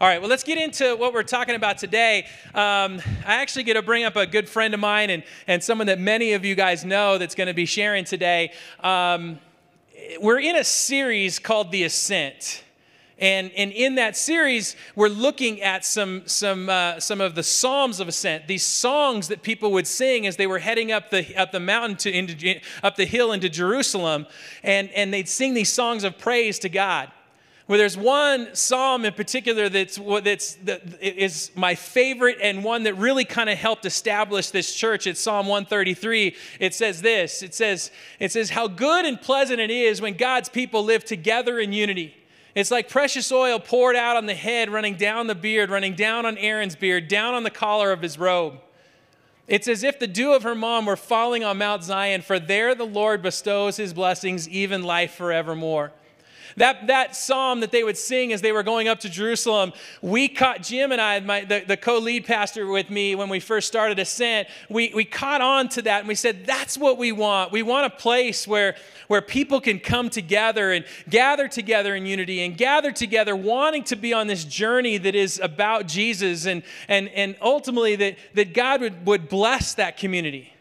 All right, well, let's get into what we're talking about today. I actually get to bring up a good friend of mine and someone that many of you guys know that's going to be sharing today. We're in a series called The Ascent. And in that series, we're looking at some of the Psalms of Ascent, these songs that people would sing as they were heading up the mountain up the hill into Jerusalem, and they'd sing these songs of praise to God. Well, there's one psalm in particular that is my favorite and one that really kind of helped establish this church. It's Psalm 133. It says this. It says, "How good and pleasant it is when God's people live together in unity. It's like precious oil poured out on the head, running down the beard, running down on Aaron's beard, down on the collar of his robe. It's as if the dew of Hermon were falling on Mount Zion, for there the Lord bestows his blessings, even life forevermore." That psalm that they would sing as they were going up to Jerusalem, we caught, Jim and I, the co-lead pastor with me when we first started Ascent, we caught on to that and we said, that's what we want. We want a place where people can come together and gather together in unity and gather together wanting to be on this journey that is about Jesus and ultimately that God would bless that community.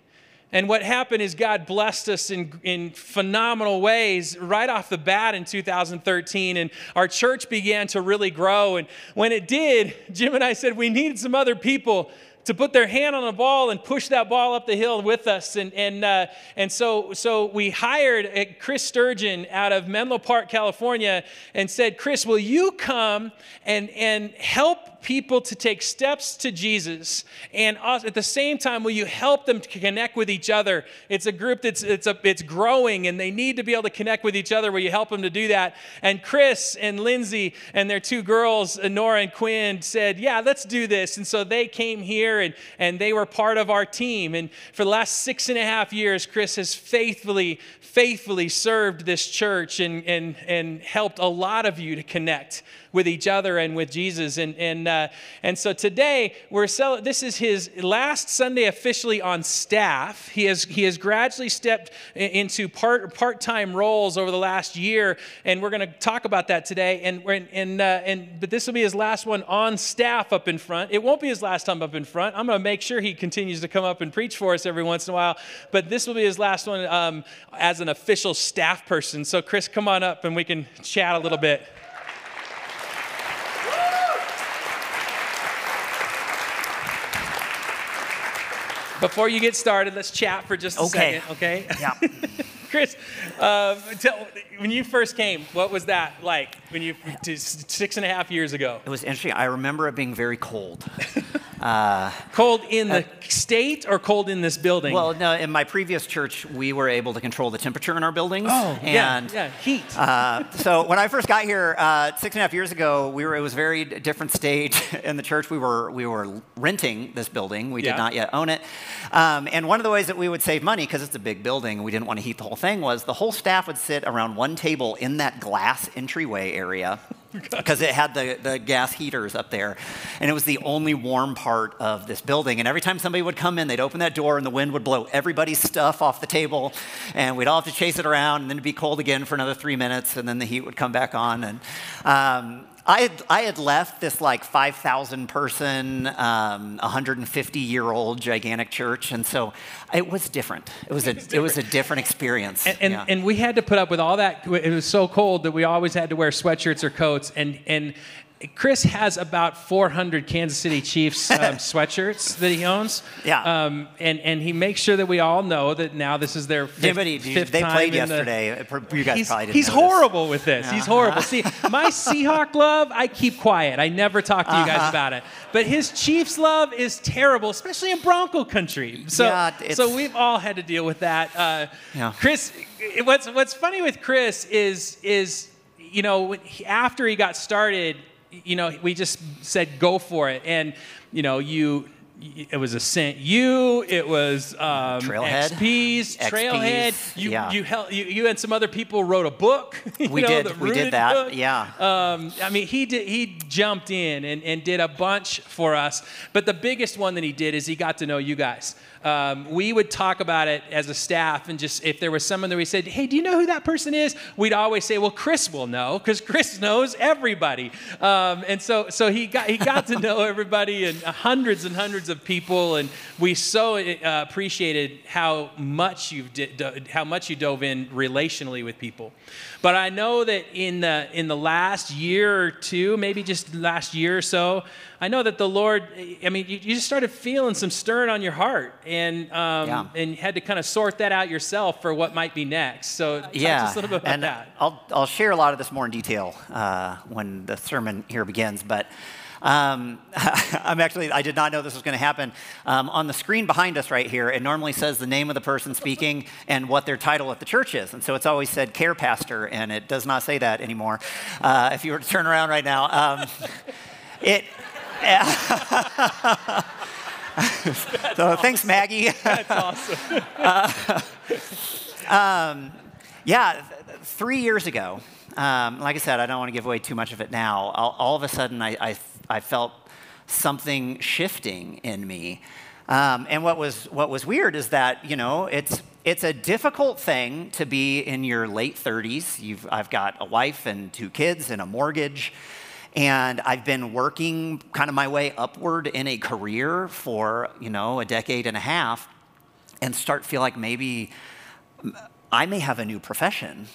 And what happened is God blessed us in phenomenal ways right off the bat in 2013, and our church began to really grow. And when it did, Jim and I said we needed some other people to put their hand on a ball and push that ball up the hill with us. And so we hired Chris Sturgeon out of Menlo Park, California, and said, Chris, will you come and help people to take steps to Jesus? And at the same time, will you help them to connect with each other? It's a group that's growing, and they need to be able to connect with each other. Will you help them to do that? And Chris and Lindsay and their two girls, Nora and Quinn, said, yeah, let's do this. And so they came here. And they were part of our team. And for the last 6.5 years, Chris has faithfully served this church and helped a lot of you to connect with each other and with Jesus. And so today this is his last Sunday officially on staff. He has gradually stepped into part-time roles over the last year, and we're going to talk about that today. But this will be his last one on staff up in front. It won't be his last time up in front. I'm going to make sure he continues to come up and preach for us every once in a while, but this will be his last one as an official staff person. So Chris, come on up and we can chat a little bit. Before you get started, let's chat for just a second, okay? Yeah. Chris, when you first came, what was that like when 6.5 years ago? It was interesting. I remember it being very cold. Cold in the state or cold in this building? Well, no, in my previous church, we were able to control the temperature in our buildings. Oh, and, yeah, heat. So when I first got here 6.5 years ago, it was a very different stage in the church. We were renting this building. We did not yet own it. And one of the ways that we would save money, because it's a big building, we didn't want to heat the whole thing, was the whole staff would sit around one table in that glass entryway area. Because it had the gas heaters up there. And it was the only warm part of this building. And every time somebody would come in, they'd open that door and the wind would blow everybody's stuff off the table. And we'd all have to chase it around. And then it'd be cold again for another 3 minutes. And then the heat would come back on. And I had left this like 5,000 person, 150-year-old gigantic church, and so it was different. It was a different experience. And we had to put up with all that. It was so cold that we always had to wear sweatshirts or coats. And Chris has about 400 Kansas City Chiefs sweatshirts that he owns. Yeah. And he makes sure that we all know that now this is their fifth they time. They played yesterday. You guys probably didn't. He's horrible with this. Yeah. He's horrible. See, my Seahawk love, I keep quiet. I never talk to you guys about it. But his Chiefs love is terrible, especially in Bronco country. So, so we've all had to deal with that. Chris, what's funny with Chris is you know, after he got started, you know, we just said, go for it. And, you know, you It was Ascent U. It was Trailhead. XPs. You and some other people wrote a book. We did that. Yeah. I mean, he jumped in and did a bunch for us. But the biggest one that he did is he got to know you guys. We would talk about it as a staff, and just if there was someone that we said, hey, do you know who that person is? We'd always say, well, Chris will know, because Chris knows everybody. And so he got to know everybody, and hundreds of people, and we so appreciated how much you dove in relationally with people. But I know that in the last year or two, maybe just last year or so, I know that the Lord, I mean, you just started feeling some stirring on your heart, and had to kind of sort that out yourself for what might be next. So talk to us a little bit about that. I'll share a lot of this more in detail when the sermon here begins, but I did not know this was going to happen. On the screen behind us right here, it normally says the name of the person speaking and what their title at the church is. And so it's always said care pastor, and it does not say that anymore. If you were to turn around right now, So awesome. Thanks, Maggie. That's awesome. 3 years ago, like I said, I don't want to give away too much of it now. All of a sudden, I felt something shifting in me, and what was weird is that, you know, it's a difficult thing to be in your late 30s. I've got a wife and two kids and a mortgage. And I've been working kind of my way upward in a career for, you know, a decade and a half, and start feel like maybe I may have a new profession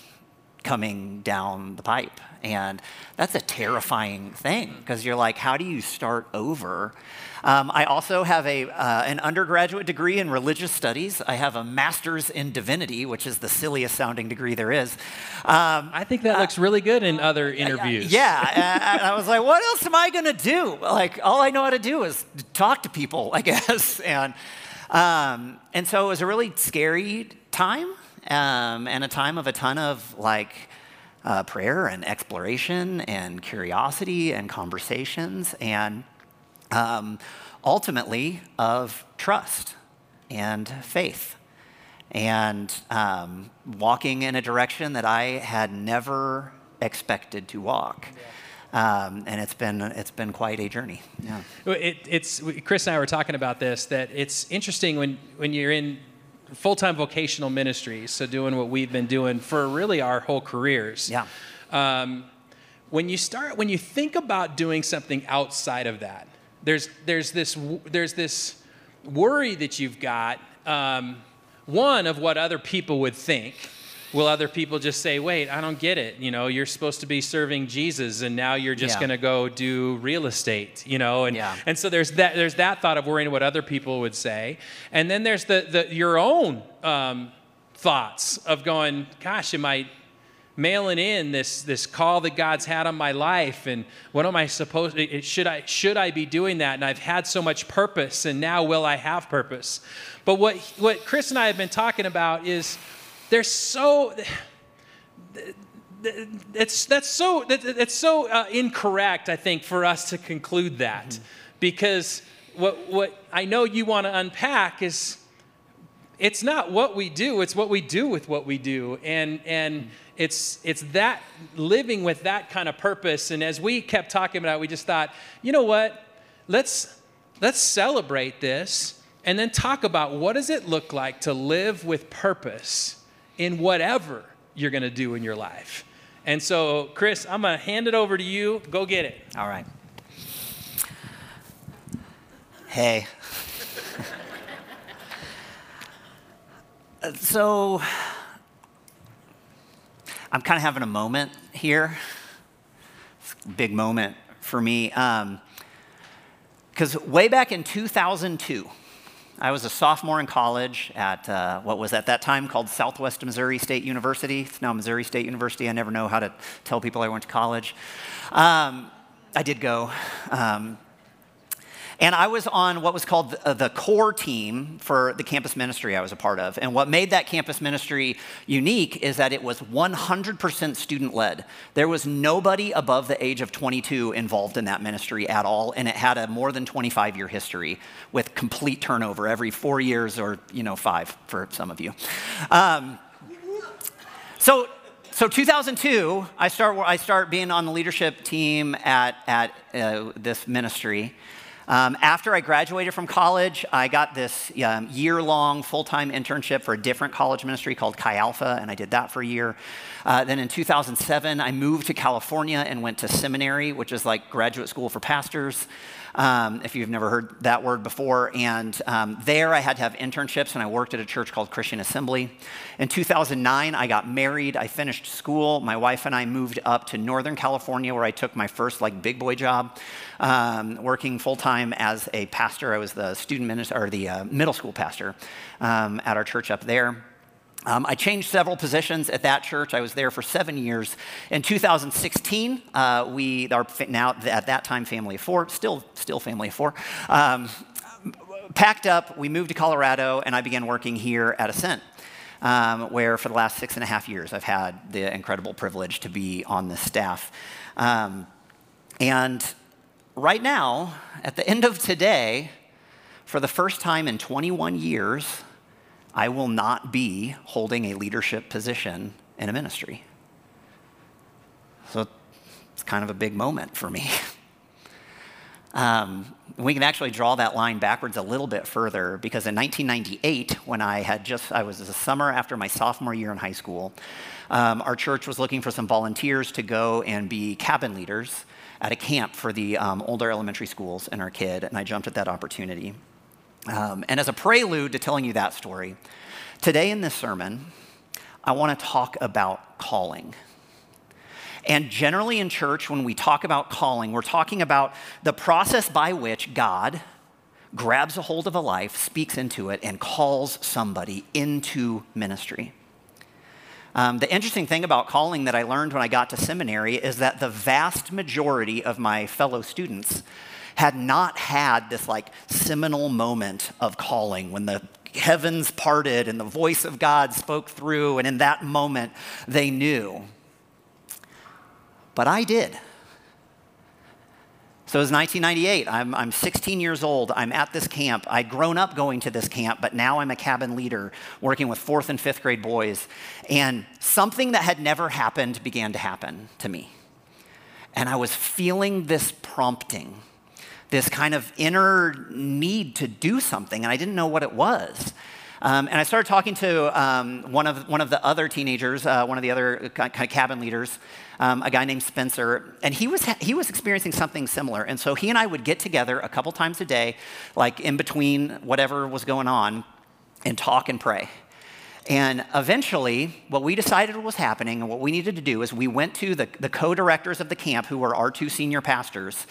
coming down the pipe. And that's a terrifying thing, because you're like, how do you start over? I also have an undergraduate degree in religious studies. I have a master's in divinity, which is the silliest sounding degree there is. I think that looks really good in other interviews. Yeah, and I was like, what else am I gonna do? Like, all I know how to do is talk to people, I guess. And so it was a really scary time, and a time of a ton of like prayer and exploration and curiosity and conversations, and ultimately of trust and faith, and walking in a direction that I had never expected to walk. And it's been quite a journey. Yeah. Chris and I were talking about this, that it's interesting when you're in full-time vocational ministry, so doing what we've been doing for really our whole careers. Yeah. When you think about doing something outside of that, there's this worry that you've got, one, of what other people would think. Will other people just say, wait, I don't get it. You know, you're supposed to be serving Jesus, and now you're just going to go do real estate, you know? And so there's that thought of worrying what other people would say. And then there's your own thoughts of going, gosh, am I mailing in this call that God's had on my life, and what am I supposed to, should I be doing that? And I've had so much purpose, and now will I have purpose? But what Chris and I have been talking about is, that's so incorrect, I think, for us to conclude that, because what I know you want to unpack is, it's not what we do, it's what we do with what we do, and it's that living with that kind of purpose. And as we kept talking about it, we just thought, you know what, let's celebrate this, and then talk about what does it look like to live with purpose in whatever you're going to do in your life. And so, Chris, I'm going to hand it over to you. Go get it. All right. Hey. So, I'm kind of having a moment here. It's a big moment for me. Because way back in 2002, I was a sophomore in college at what was at that time called Southwest Missouri State University. It's now Missouri State University. I never know how to tell people I went to college. I did go. And I was on what was called the core team for the campus ministry I was a part of. And what made that campus ministry unique is that it was 100% student-led. There was nobody above the age of 22 involved in that ministry at all, and it had a more than 25-year history with complete turnover every 4 years or, 5 for some of you. So 2002, I start being on the leadership team at this ministry. After I graduated from college, I got this year-long full-time internship for a different college ministry called Chi Alpha, and I did that for a year. Then in 2007, I moved to California and went to seminary, which is like graduate school for pastors. If you've never heard that word before. And there I had to have internships, and I worked at a church called Christian Assembly. In 2009, I got married. I finished school. My wife and I moved up to Northern California, where I took my first big boy job, working full-time as a pastor. I was the middle school pastor at our church up there. I changed several positions at that church. I was there for 7 years. In 2016, we are now at that time family of four, still family of four, packed up, we moved to Colorado, and I began working here at Ascent, where for the last 6.5 years, I've had the incredible privilege to be on this staff. And right now, at the end of today, for the first time in 21 years, I will not be holding a leadership position in a ministry. So it's kind of a big moment for me. We can actually draw that line backwards a little bit further, because in 1998, when I was the summer after my sophomore year in high school, our church was looking for some volunteers to go and be cabin leaders at a camp for the older elementary schools in our kid, and I jumped at that opportunity. And as a prelude to telling you that story, today in this sermon, I want to talk about calling. And generally in church, when we talk about calling, we're talking about the process by which God grabs a hold of a life, speaks into it, and calls somebody into ministry. The interesting thing about calling that I learned when I got to seminary is that the vast majority of my fellow students had not had this seminal moment of calling when the heavens parted and the voice of God spoke through, and in that moment they knew. But I did. So it was 1998, I'm 16 years old, I'm at this camp, I'd grown up going to this camp, but now I'm a cabin leader working with 4th and 5th grade boys, and something that had never happened began to happen to me. And I was feeling this prompting, this kind of inner need to do something, and I didn't know what it was. And I started talking to one of the other teenagers, one of the other kind of cabin leaders, a guy named Spencer, and he was experiencing something similar. And so he and I would get together a couple times a day, in between whatever was going on, and talk and pray. And eventually, what we decided was happening and what we needed to do is we went to the co-directors of the camp, who were our 2 senior pastors,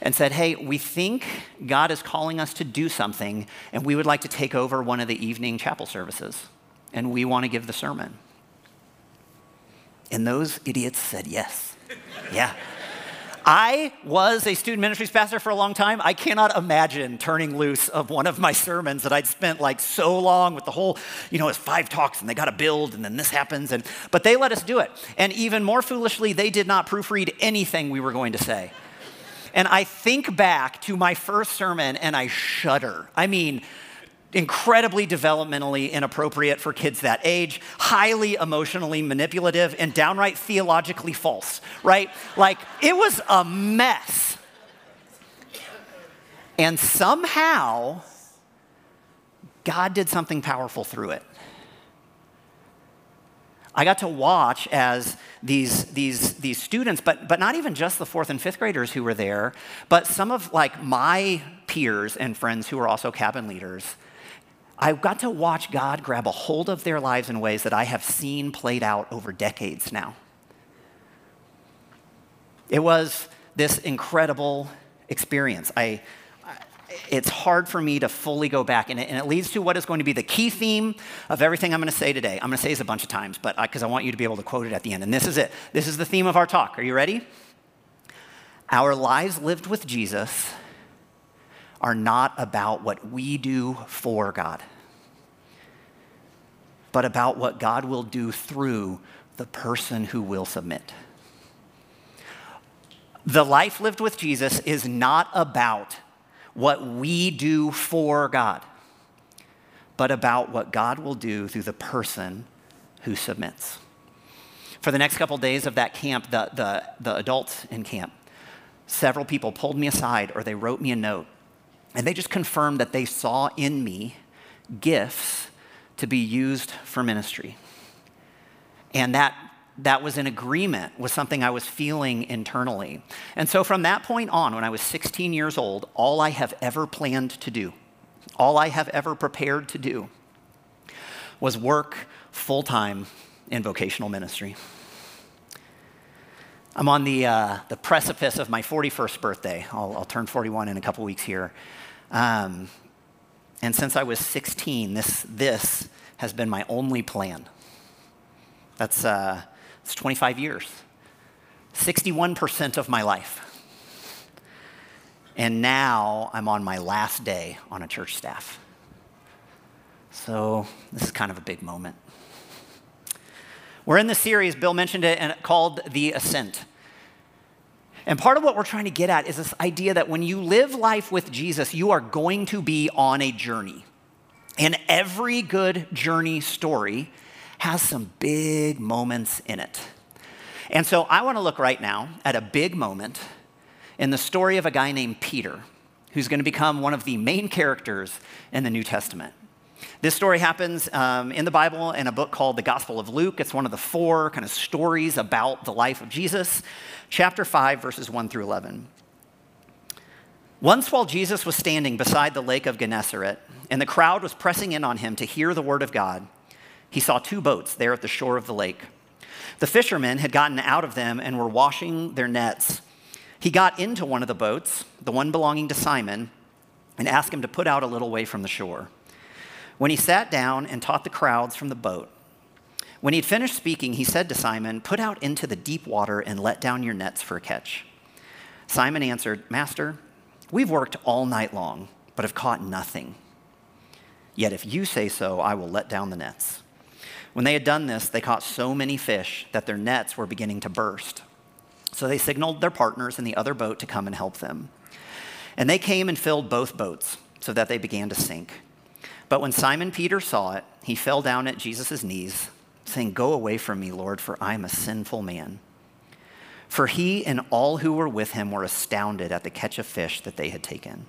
and said, hey, we think God is calling us to do something, and we would like to take over one of the evening chapel services, and we want to give the sermon. And those idiots said yes. Yeah. I was a student ministries pastor for a long time. I cannot imagine turning loose of one of my sermons that I'd spent so long with the whole, it's 5 talks and they got to build and then this happens. But they let us do it. And even more foolishly, they did not proofread anything we were going to say. And I think back to my first sermon and I shudder. I mean, incredibly developmentally inappropriate for kids that age, highly emotionally manipulative, and downright theologically false, right? It was a mess. And somehow, God did something powerful through it. I got to watch as these students, but not even just the 4th and 5th graders who were there, but some of my peers and friends who were also cabin leaders. I got to watch God grab a hold of their lives in ways that I have seen played out over decades now. It was this incredible experience. It's hard for me to fully go back, and it leads to what is going to be the key theme of everything I'm going to say today. I'm going to say this a bunch of times, but because I want you to be able to quote it at the end, and this is it. This is the theme of our talk. Are you ready? Our lives lived with Jesus are not about what we do for God, but about what God will do through the person who will submit. The life lived with Jesus is not about what we do for God, but about what God will do through the person who submits. For the next couple of days of that camp, the adults in camp, several people pulled me aside or they wrote me a note, and they just confirmed that they saw in me gifts to be used for ministry. And that was in agreement with something I was feeling internally. And so from that point on, when I was 16 years old, all I have ever planned to do, all I have ever prepared to do was work full-time in vocational ministry. I'm on the precipice of my 41st birthday. I'll turn 41 in a couple weeks here. And since I was 16, this has been my only plan. That's 25 years, 61% of my life. And now I'm on my last day on a church staff. So this is kind of a big moment. We're in this series, Bill mentioned it, and called The Ascent. And part of what we're trying to get at is this idea that when you live life with Jesus, you are going to be on a journey. And every good journey story has some big moments in it. And so I want to look right now at a big moment in the story of a guy named Peter, who's going to become one of the main characters in the New Testament. This story happens in the Bible in a book called the Gospel of Luke. It's one of the four kind of stories about the life of Jesus. Chapter 5, verses 1 through 11. Once while Jesus was standing beside the Lake of Gennesaret, and the crowd was pressing in on him to hear the word of God, he saw two boats there at the shore of the lake. The fishermen had gotten out of them and were washing their nets. He got into one of the boats, the one belonging to Simon, and asked him to put out a little way from the shore. When he sat down and taught the crowds from the boat, when he had finished speaking, he said to Simon, "Put out into the deep water and let down your nets for a catch." Simon answered, "Master, we've worked all night long, but have caught nothing. Yet if you say so, I will let down the nets." When they had done this, they caught so many fish that their nets were beginning to burst. So they signaled their partners in the other boat to come and help them. And they came and filled both boats so that they began to sink. But when Simon Peter saw it, he fell down at Jesus' knees, saying, "Go away from me, Lord, for I am a sinful man." For he and all who were with him were astounded at the catch of fish that they had taken.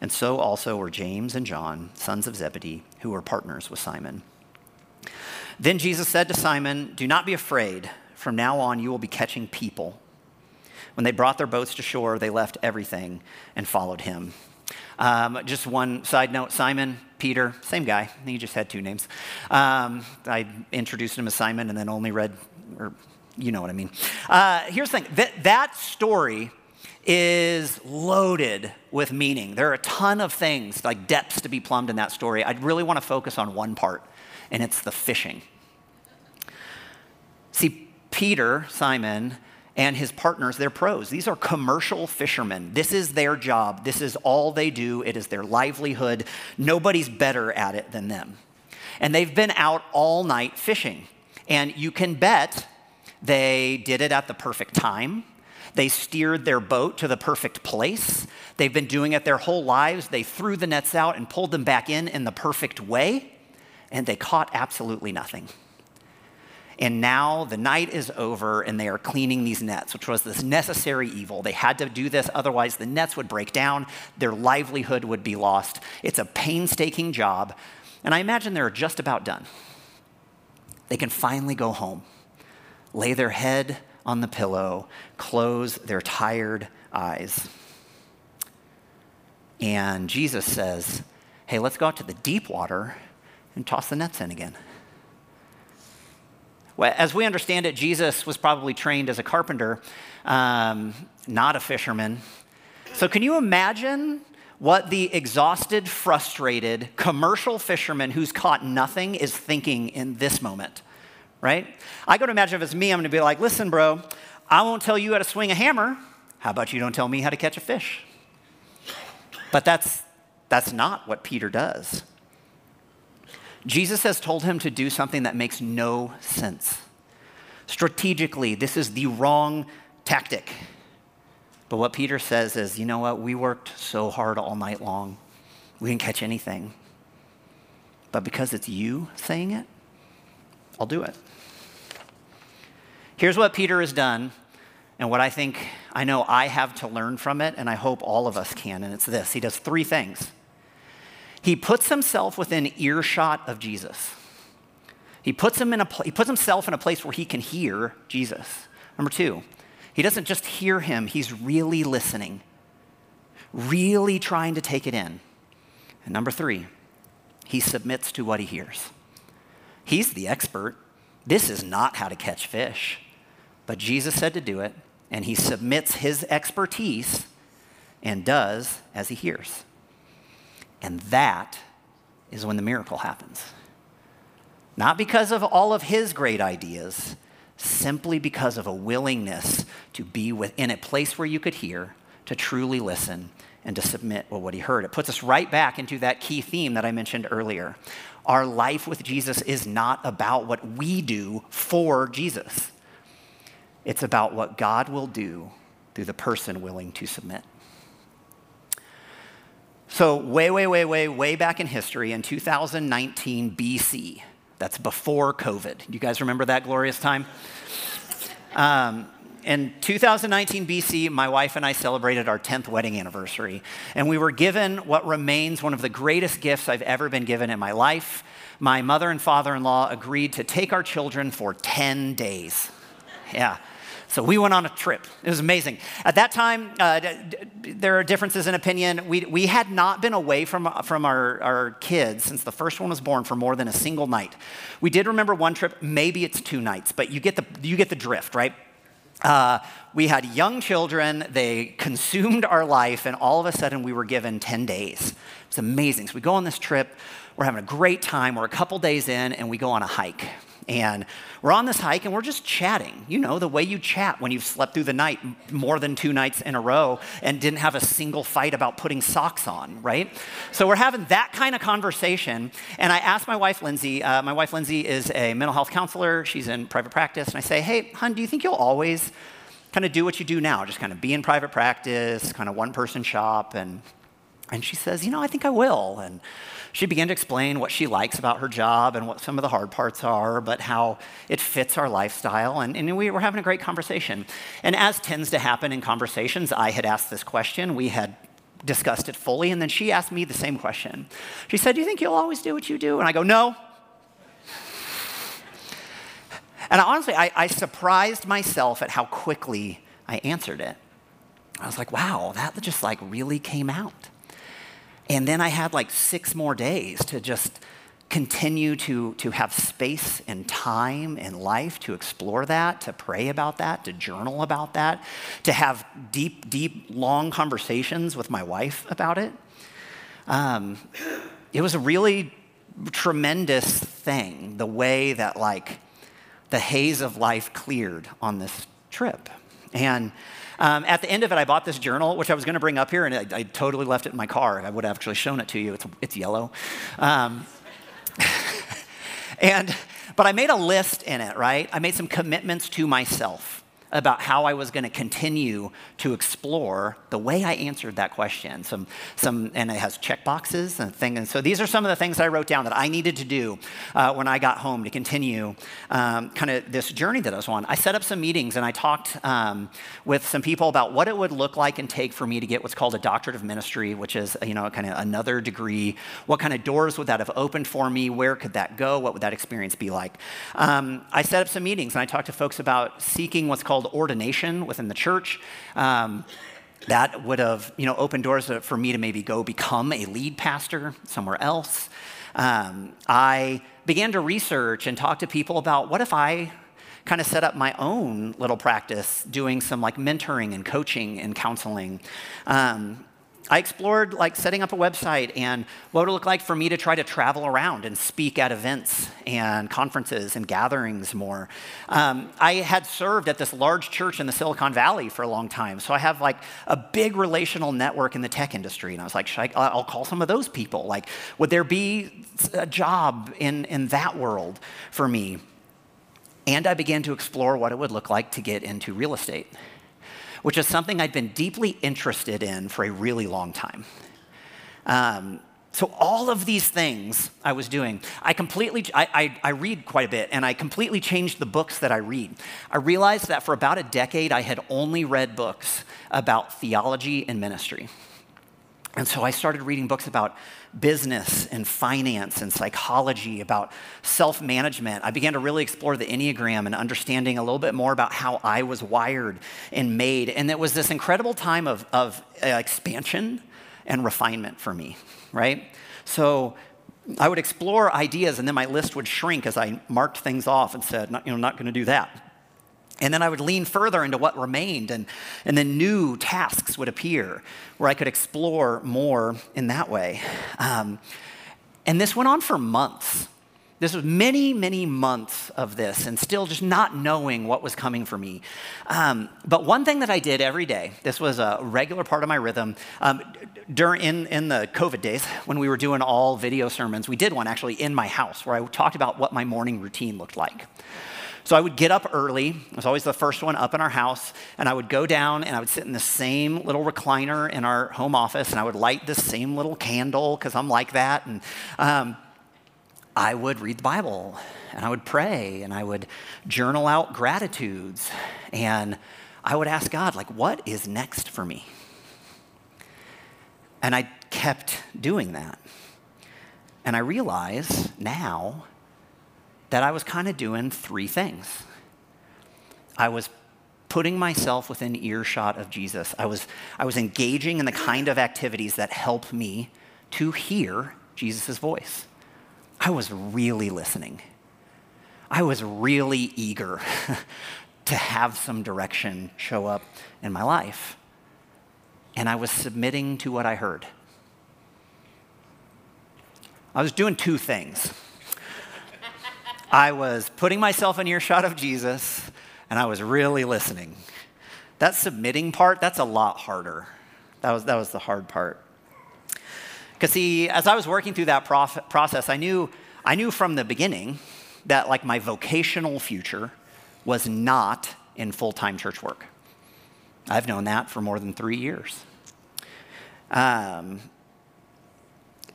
And so also were James and John, sons of Zebedee, who were partners with Simon. Then Jesus said to Simon, "Do not be afraid. From now on, you will be catching people." When they brought their boats to shore, they left everything and followed him. Just one side note, Simon, Peter, same guy. He just had two names. I introduced him as Simon and then only read, or you know what I mean. Here's the thing. That story is loaded with meaning. There are a ton of things, like depths to be plumbed in that story. I'd really want to focus on one part, and it's the fishing. See, Peter, Simon, and his partners, they're pros. These are commercial fishermen. This is their job. This is all they do. It is their livelihood. Nobody's better at it than them. And they've been out all night fishing. And you can bet they did it at the perfect time. They steered their boat to the perfect place. They've been doing it their whole lives. They threw the nets out and pulled them back in the perfect way. And they caught absolutely nothing. And now the night is over and they are cleaning these nets, which was this necessary evil. They had to do this, otherwise the nets would break down, their livelihood would be lost. It's a painstaking job. And I imagine they're just about done. They can finally go home, lay their head on the pillow, close their tired eyes. And Jesus says, "Hey, let's go out to the deep water and toss the nets in again." Well, as we understand it, Jesus was probably trained as a carpenter, not a fisherman. So can you imagine what the exhausted, frustrated, commercial fisherman who's caught nothing is thinking in this moment, right? I go to imagine if it's me, I'm going to be like, "Listen, bro, I won't tell you how to swing a hammer. How about you don't tell me how to catch a fish?" But that's not what Peter does. Jesus has told him to do something that makes no sense. Strategically, this is the wrong tactic. But what Peter says is, you know what? We worked so hard all night long. We didn't catch anything. But because it's you saying it, I'll do it. Here's what Peter has done and what I think I know I have to learn from it, and I hope all of us can, and it's this. He does three things. He puts himself within earshot of Jesus. He puts himself in a place where he can hear Jesus. Number two, he doesn't just hear him, he's really listening, really trying to take it in. And number three, he submits to what he hears. He's the expert. This is not how to catch fish, but Jesus said to do it, and he submits his expertise and does as he hears. And that is when the miracle happens. Not because of all of his great ideas, simply because of a willingness to be within a place where you could hear, to truly listen, and to submit to what he heard. It puts us right back into that key theme that I mentioned earlier. Our life with Jesus is not about what we do for Jesus. It's about what God will do through the person willing to submit. So way back in history, in 2019 BC, that's before COVID. You guys remember that glorious time? In 2019 BC, my wife and I celebrated our 10th wedding anniversary, and we were given what remains one of the greatest gifts I've ever been given in my life. My mother and father-in-law agreed to take our children for 10 days. Yeah. So we went on a trip. It was amazing. At that time, there are differences in opinion. We had not been away from our kids since the first one was born for more than a single night. We did remember one trip. Maybe it's two nights, but you get the drift, right? We had young children. They consumed our life, and all of a sudden, we were given 10 days. It's amazing. So we go on this trip. We're having a great time. We're a couple days in, and we go on a hike. And we're on this hike, and we're just chatting. You know, the way you chat when you've slept through the night more than two nights in a row and didn't have a single fight about putting socks on, right? So we're having that kind of conversation. And I asked my wife, Lindsay. My wife, Lindsay, is a mental health counselor. She's in private practice. And I say, hey, hon, do you think you'll always kind of do what you do now, just kind of be in private practice, kind of one-person shop? And she says, you know, I think I will. And she began to explain what she likes about her job and what some of the hard parts are, but how it fits our lifestyle. And we were having a great conversation. And as tends to happen in conversations, I had asked this question. We had discussed it fully. And then she asked me the same question. She said, do you think you'll always do what you do? And I go, no. And honestly, I surprised myself at how quickly I answered it. I was like, wow, that just like really came out. And then I had like 6 more days to just continue to have space and time and life to explore that, to pray about that, to journal about that, to have deep, long conversations with my wife about it. It was a really tremendous thing, the way that like the haze of life cleared on this trip. And at the end of it, I bought this journal, which I was going to bring up here, and I totally left it in my car. I would have actually shown it to you. It's yellow. But I made a list in it, right? I made some commitments to myself about how I was going to continue to explore the way I answered that question. And it has check boxes and things. And so these are some of the things that I wrote down that I needed to do when I got home to continue kind of this journey that I was on. I set up some meetings and I talked with some people about what it would look like and take for me to get what's called a doctorate of ministry, which is, you know, kind of another degree. What kind of doors would that have opened for me? Where could that go? What would that experience be like? I set up some meetings and I talked to folks about seeking what's called ordination within the church. That would have, you know, opened doors for me to maybe go become a lead pastor somewhere else. I began to research and talk to people about what if I kind of set up my own little practice doing some like mentoring and coaching and counseling. I explored like setting up a website and what would it look like for me to try to travel around and speak at events and conferences and gatherings more. I had served at this large church in the Silicon Valley for a long time, so I have like a big relational network in the tech industry. And I was like, I'll call some of those people. Like, would there be a job in that world for me? And I began to explore what it would look like to get into real estate, which is something I'd been deeply interested in for a really long time. So all of these things I was doing, I read quite a bit, and I completely changed the books that I read. I realized that for about a decade, I had only read books about theology and ministry. And so I started reading books about business and finance and psychology, about self-management. I began to really explore the Enneagram and understanding a little bit more about how I was wired and made. And it was this incredible time of expansion and refinement for me, right? So I would explore ideas, and then my list would shrink as I marked things off and said, not going to do that. And then I would lean further into what remained, and then new tasks would appear where I could explore more in that way. And this went on for months. This was many, many months of this, and still just not knowing what was coming for me. But one thing that I did every day, this was a regular part of my rhythm, in the COVID days when we were doing all video sermons, we did one actually in my house where I talked about what my morning routine looked like. So I would get up early. I was always the first one up in our house. And I would go down and I would sit in the same little recliner in our home office. And I would light the same little candle because I'm like that. And I would read the Bible. And I would pray. And I would journal out gratitudes. And I would ask God, like, what is next for me? And I kept doing that. And I realize now that I was kind of doing three things. I was putting myself within earshot of Jesus. I was engaging in the kind of activities that help me to hear Jesus' voice. I was really listening. I was really eager to have some direction show up in my life. And I was submitting to what I heard. I was doing two things. I was putting myself in earshot of Jesus, and I was really listening. That submitting part, that's a lot harder. That was the hard part. Because see, as I was working through that process, I knew from the beginning that like my vocational future was not in full-time church work. I've known that for more than 3 years.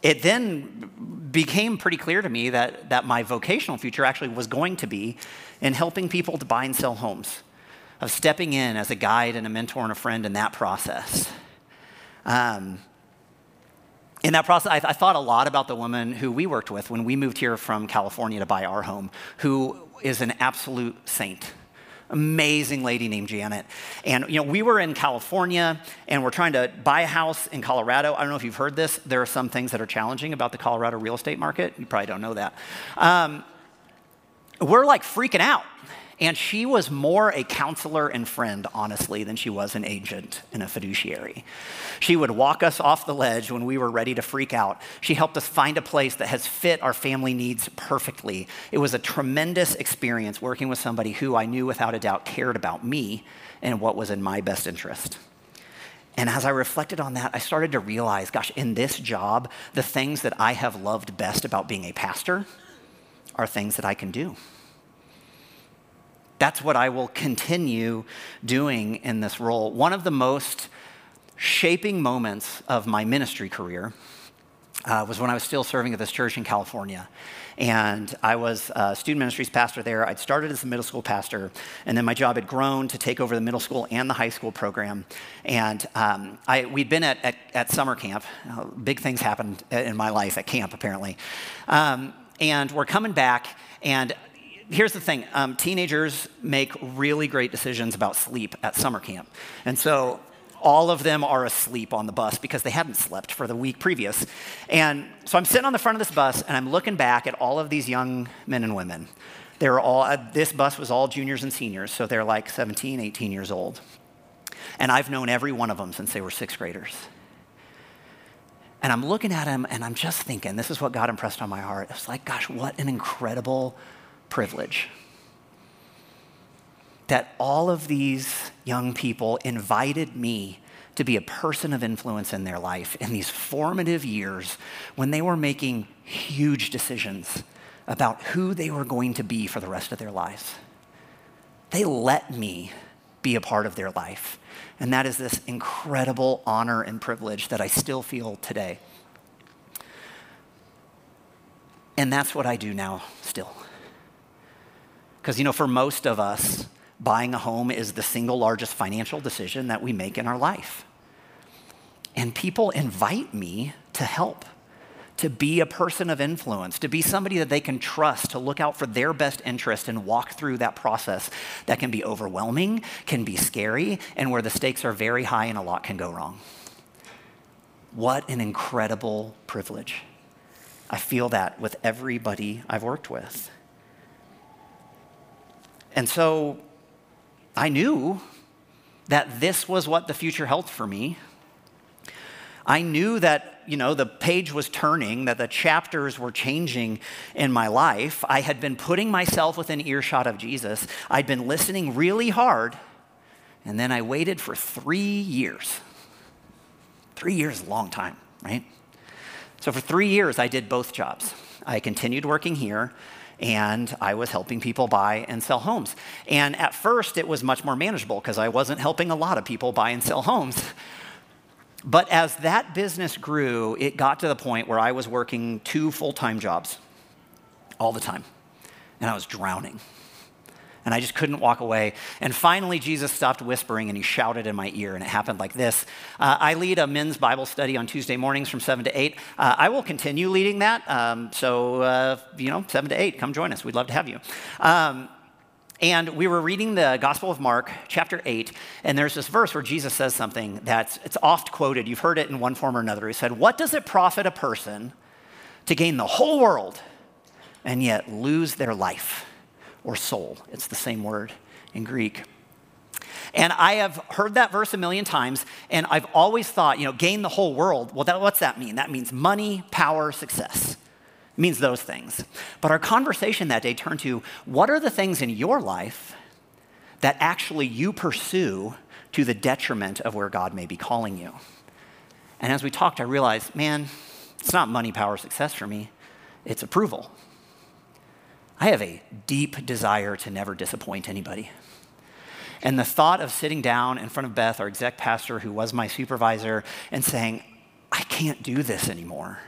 It then became pretty clear to me that my vocational future actually was going to be in helping people to buy and sell homes, of stepping in as a guide and a mentor and a friend in that process. In that process, I thought a lot about the woman who we worked with when we moved here from California to buy our home, who is an absolute saint. Amazing lady named Janet. And we were in California and we're trying to buy a house in Colorado. I don't know if you've heard this. There are some things that are challenging about the Colorado real estate market. You probably don't know that. We're like freaking out. And she was more a counselor and friend, honestly, than she was an agent and a fiduciary. She would walk us off the ledge when we were ready to freak out. She helped us find a place that has fit our family needs perfectly. It was a tremendous experience working with somebody who I knew without a doubt cared about me and what was in my best interest. And as I reflected on that, I started to realize, gosh, in this job, the things that I have loved best about being a pastor are things that I can do. That's what I will continue doing in this role. One of the most shaping moments of my ministry career was when I was still serving at this church in California. And I was a student ministries pastor there. I'd started as a middle school pastor, and then my job had grown to take over the middle school and the high school program. And we'd been at summer camp. Big things happened in my life at camp, apparently. And we're coming back, and here's the thing, teenagers make really great decisions about sleep at summer camp. And so all of them are asleep on the bus because they hadn't slept for the week previous. And so I'm sitting on the front of this bus and I'm looking back at all of these young men and women. They were all, this bus was all juniors and seniors, so they're like 17, 18 years old. And I've known every one of them since they were sixth graders. And I'm looking at him and I'm just thinking, this is what God impressed on my heart. It's like, gosh, what an incredible privilege that all of these young people invited me to be a person of influence in their life in these formative years when they were making huge decisions about who they were going to be for the rest of their lives. They let me be a part of their life. And that is this incredible honor and privilege that I still feel today. And that's what I do now still. Because, you know, for most of us, buying a home is the single largest financial decision that we make in our life. And people invite me to help, to be a person of influence, to be somebody that they can trust, to look out for their best interest and walk through that process that can be overwhelming, can be scary, and where the stakes are very high and a lot can go wrong. What an incredible privilege. I feel that with everybody I've worked with. And so I knew that this was what the future held for me. I knew that, you know, the page was turning, that the chapters were changing in my life. I had been putting myself within earshot of Jesus. I'd been listening really hard, and then I waited for 3 years. 3 years is a long time, right? So for 3 years, I did both jobs. I continued working here, and I was helping people buy and sell homes. And at first, it was much more manageable because I wasn't helping a lot of people buy and sell homes. But as that business grew, it got to the point where I was working 2 full-time jobs all the time, and I was drowning, and I just couldn't walk away. And finally, Jesus stopped whispering, and he shouted in my ear, and it happened like this. I lead a men's Bible study on Tuesday mornings from 7 to 8. I will continue leading that, 7 to 8, come join us. We'd love to have you. And we were reading the Gospel of Mark, chapter 8, and there's this verse where Jesus says something that's oft quoted. You've heard it in one form or another. He said, "What does it profit a person to gain the whole world and yet lose their life or soul?" It's the same word in Greek. And I have heard that verse a million times, and I've always thought, you know, gain the whole world. Well, what's that mean? That means money, power, success. Means those things. But our conversation that day turned to, what are the things in your life that actually you pursue to the detriment of where God may be calling you? And as we talked, I realized, man, it's not money, power, success for me. It's approval. I have a deep desire to never disappoint anybody. And the thought of sitting down in front of Beth, our exec pastor, who was my supervisor, and saying, I can't do this anymore.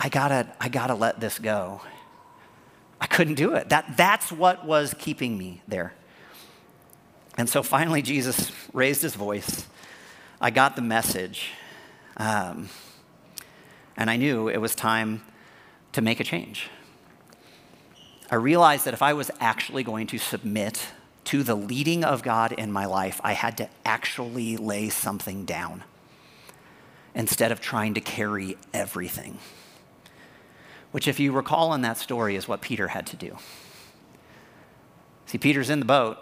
I gotta let this go. I couldn't do it. That's what was keeping me there. And so finally, Jesus raised his voice. I got the message. And I knew it was time to make a change. I realized that if I was actually going to submit to the leading of God in my life, I had to actually lay something down instead of trying to carry everything. Which, if you recall in that story, is what Peter had to do. See, Peter's in the boat.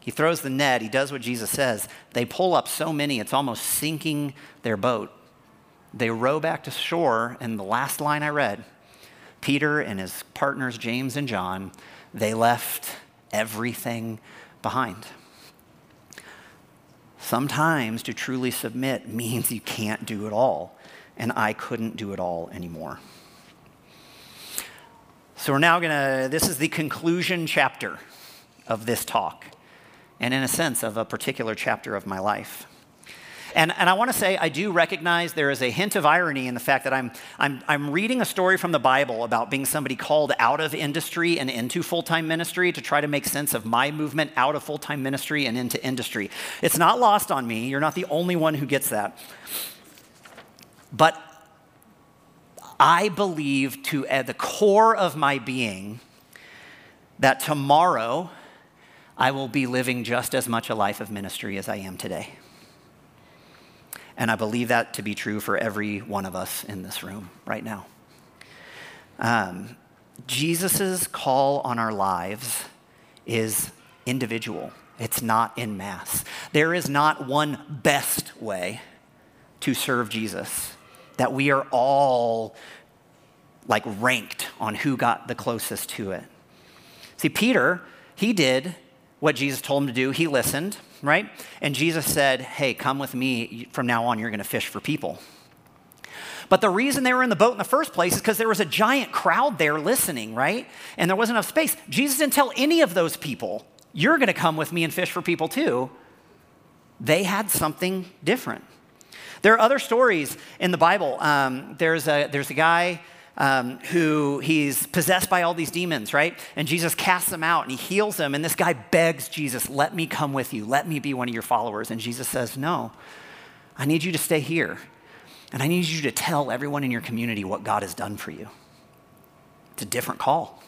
He throws the net. He does what Jesus says. They pull up so many, it's almost sinking their boat. They row back to shore, and the last line I read, Peter and his partners, James and John, they left everything behind. Sometimes to truly submit means you can't do it all, and I couldn't do it all anymore. So we're now this is the conclusion chapter of this talk, and in a sense of a particular chapter of my life. And I want to say, I do recognize there is a hint of irony in the fact that I'm reading a story from the Bible about being somebody called out of industry and into full-time ministry to try to make sense of my movement out of full-time ministry and into industry. It's not lost on me. You're not the only one who gets that. But I believe at the core of my being that tomorrow I will be living just as much a life of ministry as I am today. And I believe that to be true for every one of us in this room right now. Jesus' call on our lives is individual. It's not in mass. There is not one best way to serve Jesus. that we are all like ranked on who got the closest to it. See, Peter, he did what Jesus told him to do. He listened, right? And Jesus said, hey, come with me. From now on, you're going to fish for people. But the reason they were in the boat in the first place is because there was a giant crowd there listening, right? And there wasn't enough space. Jesus didn't tell any of those people, you're going to come with me and fish for people too. They had something different. There are other stories in the Bible. There's a guy who he's possessed by all these demons, right? And Jesus casts them out and he heals them. And this guy begs Jesus, let me come with you. Let me be one of your followers. And Jesus says, no, I need you to stay here. And I need you to tell everyone in your community what God has done for you. It's a different call.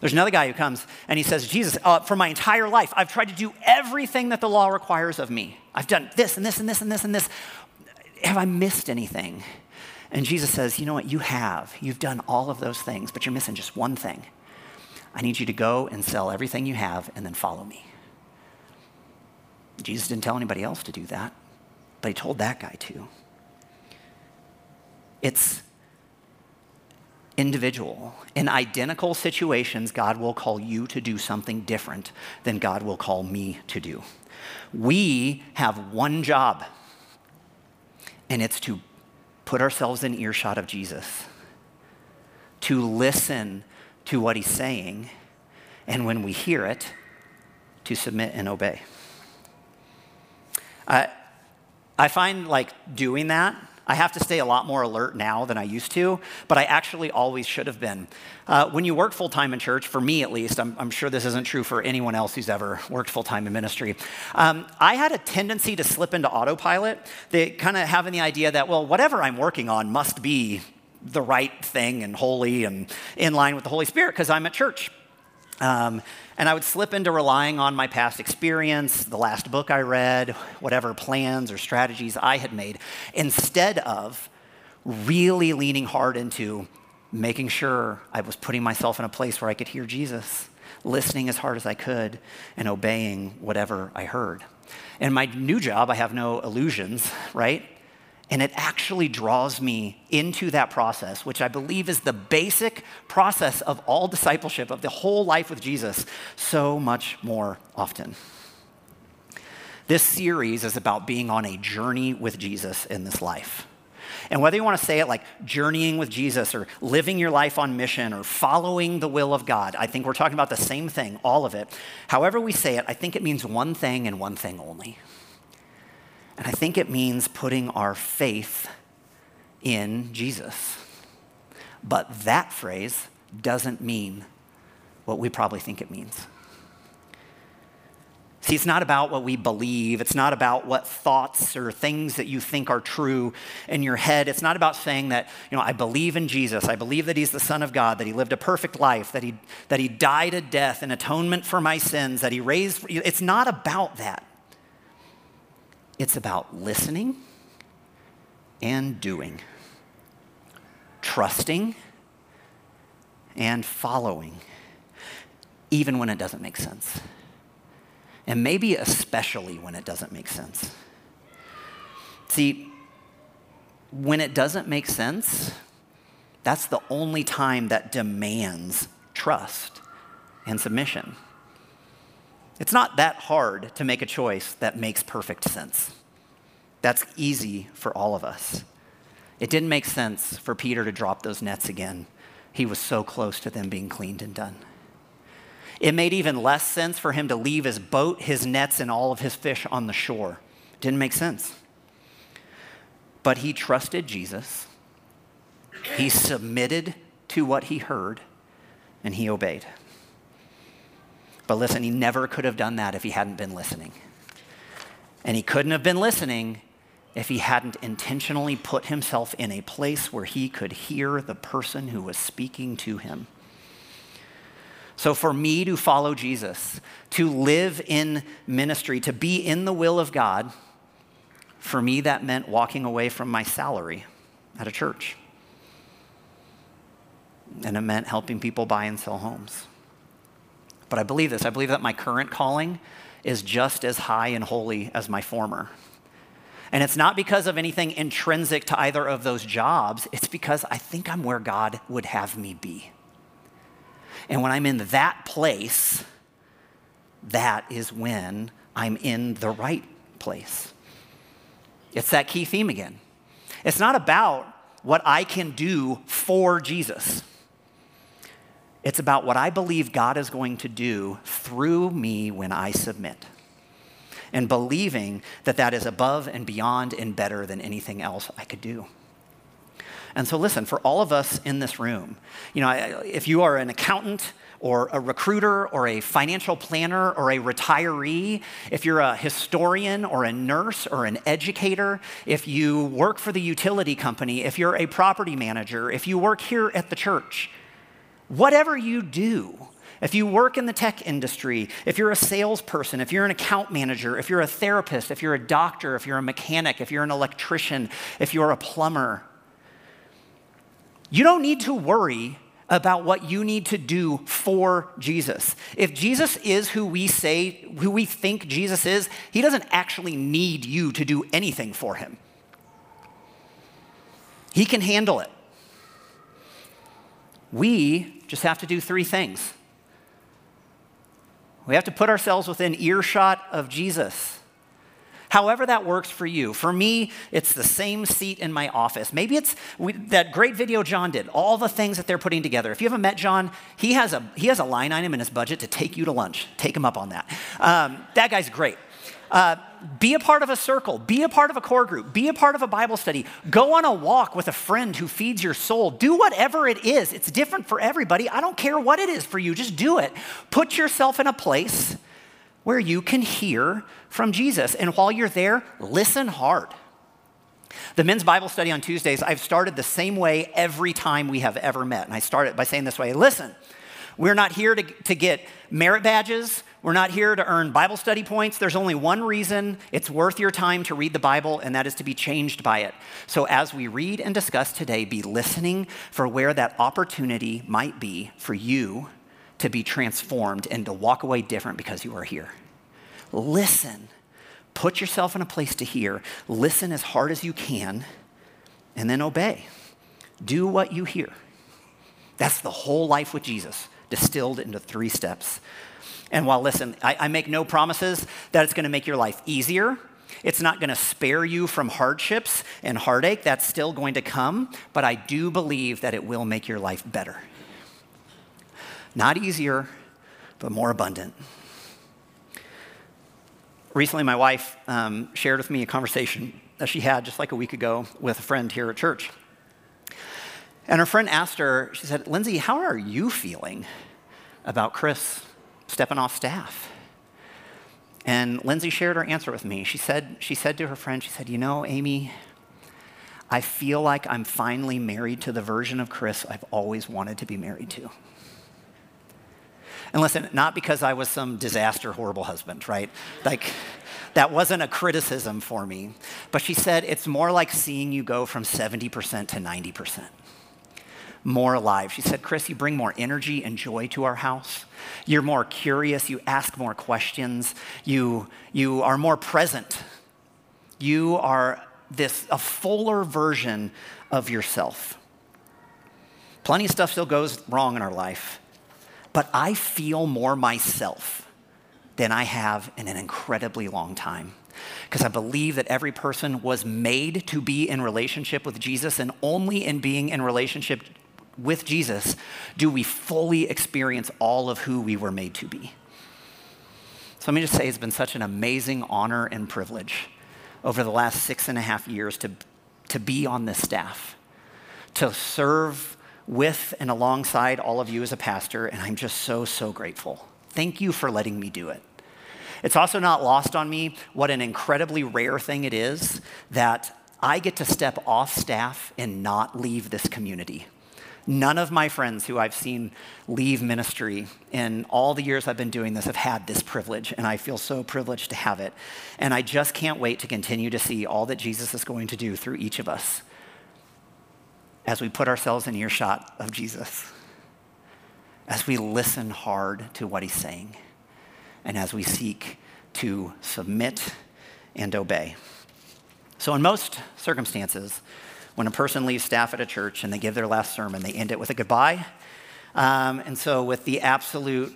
There's another guy who comes and he says, Jesus, for my entire life, I've tried to do everything that the law requires of me. I've done this and this and this and this and this. Have I missed anything? And Jesus says, you know what? You have. You've done all of those things, but you're missing just one thing. I need you to go and sell everything you have and then follow me. Jesus didn't tell anybody else to do that, but he told that guy to. It's individual. In identical situations, God will call you to do something different than God will call me to do. We have one job, and it's to put ourselves in earshot of Jesus, to listen to what he's saying, and when we hear it, to submit and obey. I find like doing that, I have to stay a lot more alert now than I used to, but I actually always should have been. When you work full-time in church, for me at least, I'm sure this isn't true for anyone else who's ever worked full-time in ministry, I had a tendency to slip into autopilot, kind of having the idea that, well, whatever I'm working on must be the right thing and holy and in line with the Holy Spirit because I'm at church. And I would slip into relying on my past experience, the last book I read, whatever plans or strategies I had made, instead of really leaning hard into making sure I was putting myself in a place where I could hear Jesus, listening as hard as I could, and obeying whatever I heard. In my new job, I have no illusions, right? And it actually draws me into that process, which I believe is the basic process of all discipleship, of the whole life with Jesus, so much more often. This series is about being on a journey with Jesus in this life. And whether you want to say it like journeying with Jesus or living your life on mission or following the will of God, I think we're talking about the same thing, all of it. However we say it, I think it means one thing and one thing only. And I think it means putting our faith in Jesus. But that phrase doesn't mean what we probably think it means. See, it's not about what we believe. It's not about what thoughts or things that you think are true in your head. It's not about saying that, you know, I believe in Jesus. I believe that he's the Son of God, that he lived a perfect life, that he died a death in atonement for my sins, that he raised. It's not about that. It's about listening and doing, trusting and following, even when it doesn't make sense. And maybe especially when it doesn't make sense. See, when it doesn't make sense, that's the only time that demands trust and submission. It's not that hard to make a choice that makes perfect sense. That's easy for all of us. It didn't make sense for Peter to drop those nets again. He was so close to them being cleaned and done. It made even less sense for him to leave his boat, his nets, and all of his fish on the shore. It didn't make sense. But he trusted Jesus. He submitted to what he heard, and he obeyed. But listen, he never could have done that if he hadn't been listening. And he couldn't have been listening if he hadn't intentionally put himself in a place where he could hear the person who was speaking to him. So for me to follow Jesus, to live in ministry, to be in the will of God, for me that meant walking away from my salary at a church. And it meant helping people buy and sell homes. But I believe this. I believe that my current calling is just as high and holy as my former. And it's not because of anything intrinsic to either of those jobs. It's because I think I'm where God would have me be. And when I'm in that place, that is when I'm in the right place. It's that key theme again. It's not about what I can do for Jesus. It's about what I believe God is going to do through me when I submit, and believing that that is above and beyond and better than anything else I could do. And so listen, for all of us in this room, you know, if you are an accountant or a recruiter or a financial planner or a retiree, if you're a historian or a nurse or an educator, if you work for the utility company, if you're a property manager, if you work here at the church, whatever you do, if you work in the tech industry, if you're a salesperson, if you're an account manager, if you're a therapist, if you're a doctor, if you're a mechanic, if you're an electrician, if you're a plumber, you don't need to worry about what you need to do for Jesus. If Jesus is who we think Jesus is, he doesn't actually need you to do anything for him. He can handle it. We just have to do three things. We have to put ourselves within earshot of Jesus. However that works for you. For me, it's the same seat in my office. Maybe it's that great video John did, all the things that they're putting together. If you haven't met John, he has a line item in his budget to take you to lunch. Take him up on that. That guy's great. Be a part of a circle. Be a part of a core group. Be a part of a Bible study. Go on a walk with a friend who feeds your soul. Do whatever it is. It's different for everybody. I don't care what it is for you. Just do it. Put yourself in a place where you can hear from Jesus. And while you're there, listen hard. The men's Bible study on Tuesdays, I've started the same way every time we have ever met. And I start it by saying this way: listen, we're not here to get merit badges. We're not here to earn Bible study points. There's only one reason it's worth your time to read the Bible, and that is to be changed by it. So as we read and discuss today, be listening for where that opportunity might be for you to be transformed and to walk away different because you are here. Listen. Put yourself in a place to hear. Listen as hard as you can, and then obey. Do what you hear. That's the whole life with Jesus, distilled into three steps. And while, listen, I make no promises that it's going to make your life easier. It's not going to spare you from hardships and heartache. That's still going to come, but I do believe that it will make your life better. Not easier, but more abundant. Recently, my wife shared with me a conversation that she had just like a week ago with a friend here at church. And her friend asked her, she said, "Lindsay, how are you feeling about Chris stepping off staff?" And Lindsay shared her answer with me. She said to her friend, she said, "You know, Amy, I feel like I'm finally married to the version of Chris I've always wanted to be married to." And listen, not because I was some disaster, horrible husband, right? Like, that wasn't a criticism for me. But she said, it's more like seeing you go from 70% to 90%. More alive. She said, "Chris, you bring more energy and joy to our house. You're more curious. You ask more questions. You are more present. You are a fuller version of yourself. Plenty of stuff still goes wrong in our life. But I feel more myself than I have in an incredibly long time, because I believe that every person was made to be in relationship with Jesus, and only in being in relationship with Jesus do we fully experience all of who we were made to be." So let me just say, it's been such an amazing honor and privilege over the last 6.5 years to be on this staff, to serve with and alongside all of you as a pastor, and I'm just so, so grateful. Thank you for letting me do it. It's also not lost on me what an incredibly rare thing it is that I get to step off staff and not leave this community. None of my friends who I've seen leave ministry in all the years I've been doing this have had this privilege, and I feel so privileged to have it. And I just can't wait to continue to see all that Jesus is going to do through each of us as we put ourselves in earshot of Jesus, as we listen hard to what he's saying, and as we seek to submit and obey. So in most circumstances, when a person leaves staff at a church and they give their last sermon, they end it with a goodbye. And so with the absolute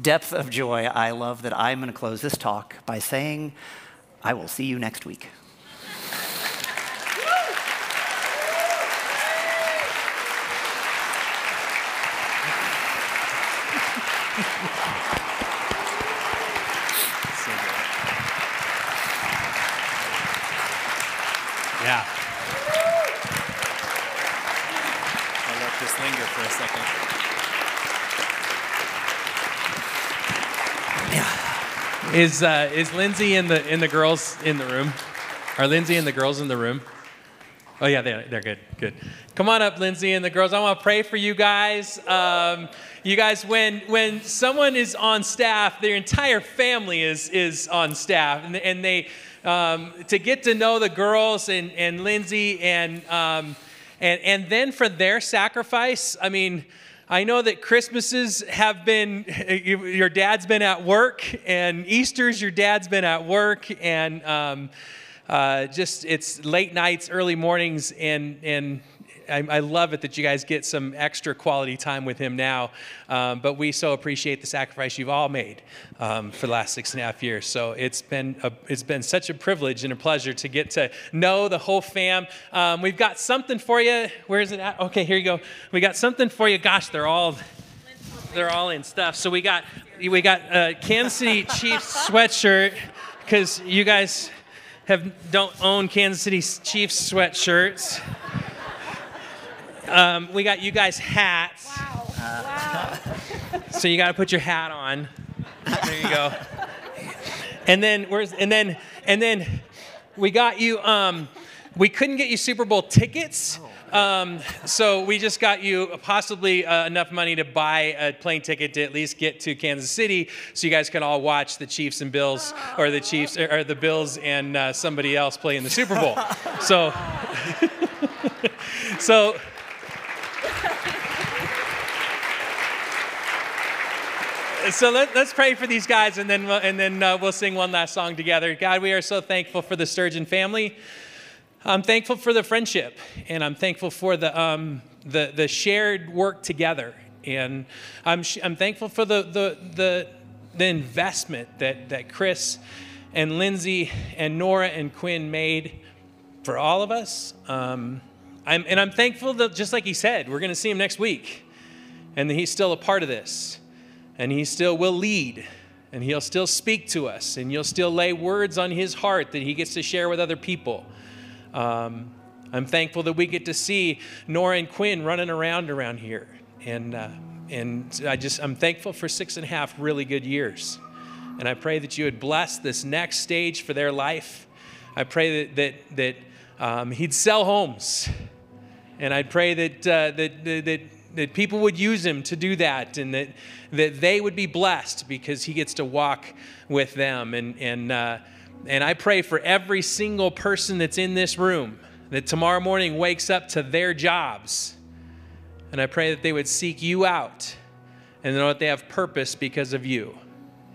depth of joy, I love that I'm going to close this talk by saying, I will see you next week. Yeah. I'll let this linger for a second. Yeah. Is Lindsay in the girls in the room? Are Lindsay and the girls in the room? Oh yeah, they're good. Good. Come on up, Lindsay and the girls. I want to pray for you guys. You guys, when someone is on staff, their entire family is on staff, and they. To get to know the girls and Lindsay and then for their sacrifice, I mean, I know that Christmases have been, your dad's been at work, and Easter's your dad's been at work, and just it's late nights, early mornings, and I love it that you guys get some extra quality time with him now, but we so appreciate the sacrifice you've all made for the last 6.5 years. So it's been such a privilege and a pleasure to get to know the whole fam. We've got something for you. Where is it at? Okay, here you go. We got something for you. Gosh, they're all in stuff. So we got a Kansas City Chiefs sweatshirt because you guys don't own Kansas City Chiefs sweatshirts. We got you guys hats. Wow. So you got to put your hat on. There you go. And then we got you. We couldn't get you Super Bowl tickets. So we just got you possibly enough money to buy a plane ticket to at least get to Kansas City, so you guys can all watch the Chiefs and Bills, or the Chiefs or the Bills and somebody else play in the Super Bowl. So, so let's pray for these guys, and then we'll sing one last song together. God, we are so thankful for the Sturgeon family. I'm thankful for the friendship, and I'm thankful for the shared work together, and I'm thankful for the investment that Chris and Lindsay and Nora and Quinn made for all of us. I'm thankful that, just like he said, we're going to see him next week, and that he's still a part of this, and he still will lead, and he'll still speak to us, and you'll still lay words on his heart that he gets to share with other people. I'm thankful that we get to see Nora and Quinn running around here, and I'm thankful for 6.5 really good years, and I pray that you would bless this next stage for their life. I pray that he'd sell homes, and I pray that people would use him to do that, and that they would be blessed because he gets to walk with them, and I pray for every single person that's in this room that tomorrow morning wakes up to their jobs. And I pray that they would seek you out and know that they have purpose because of you.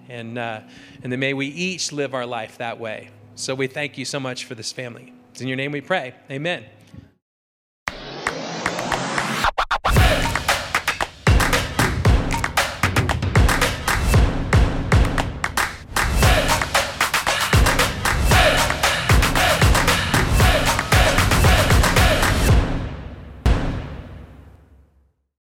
And then may we each live our life that way. So we thank you so much for this family. It's in your name we pray. Amen.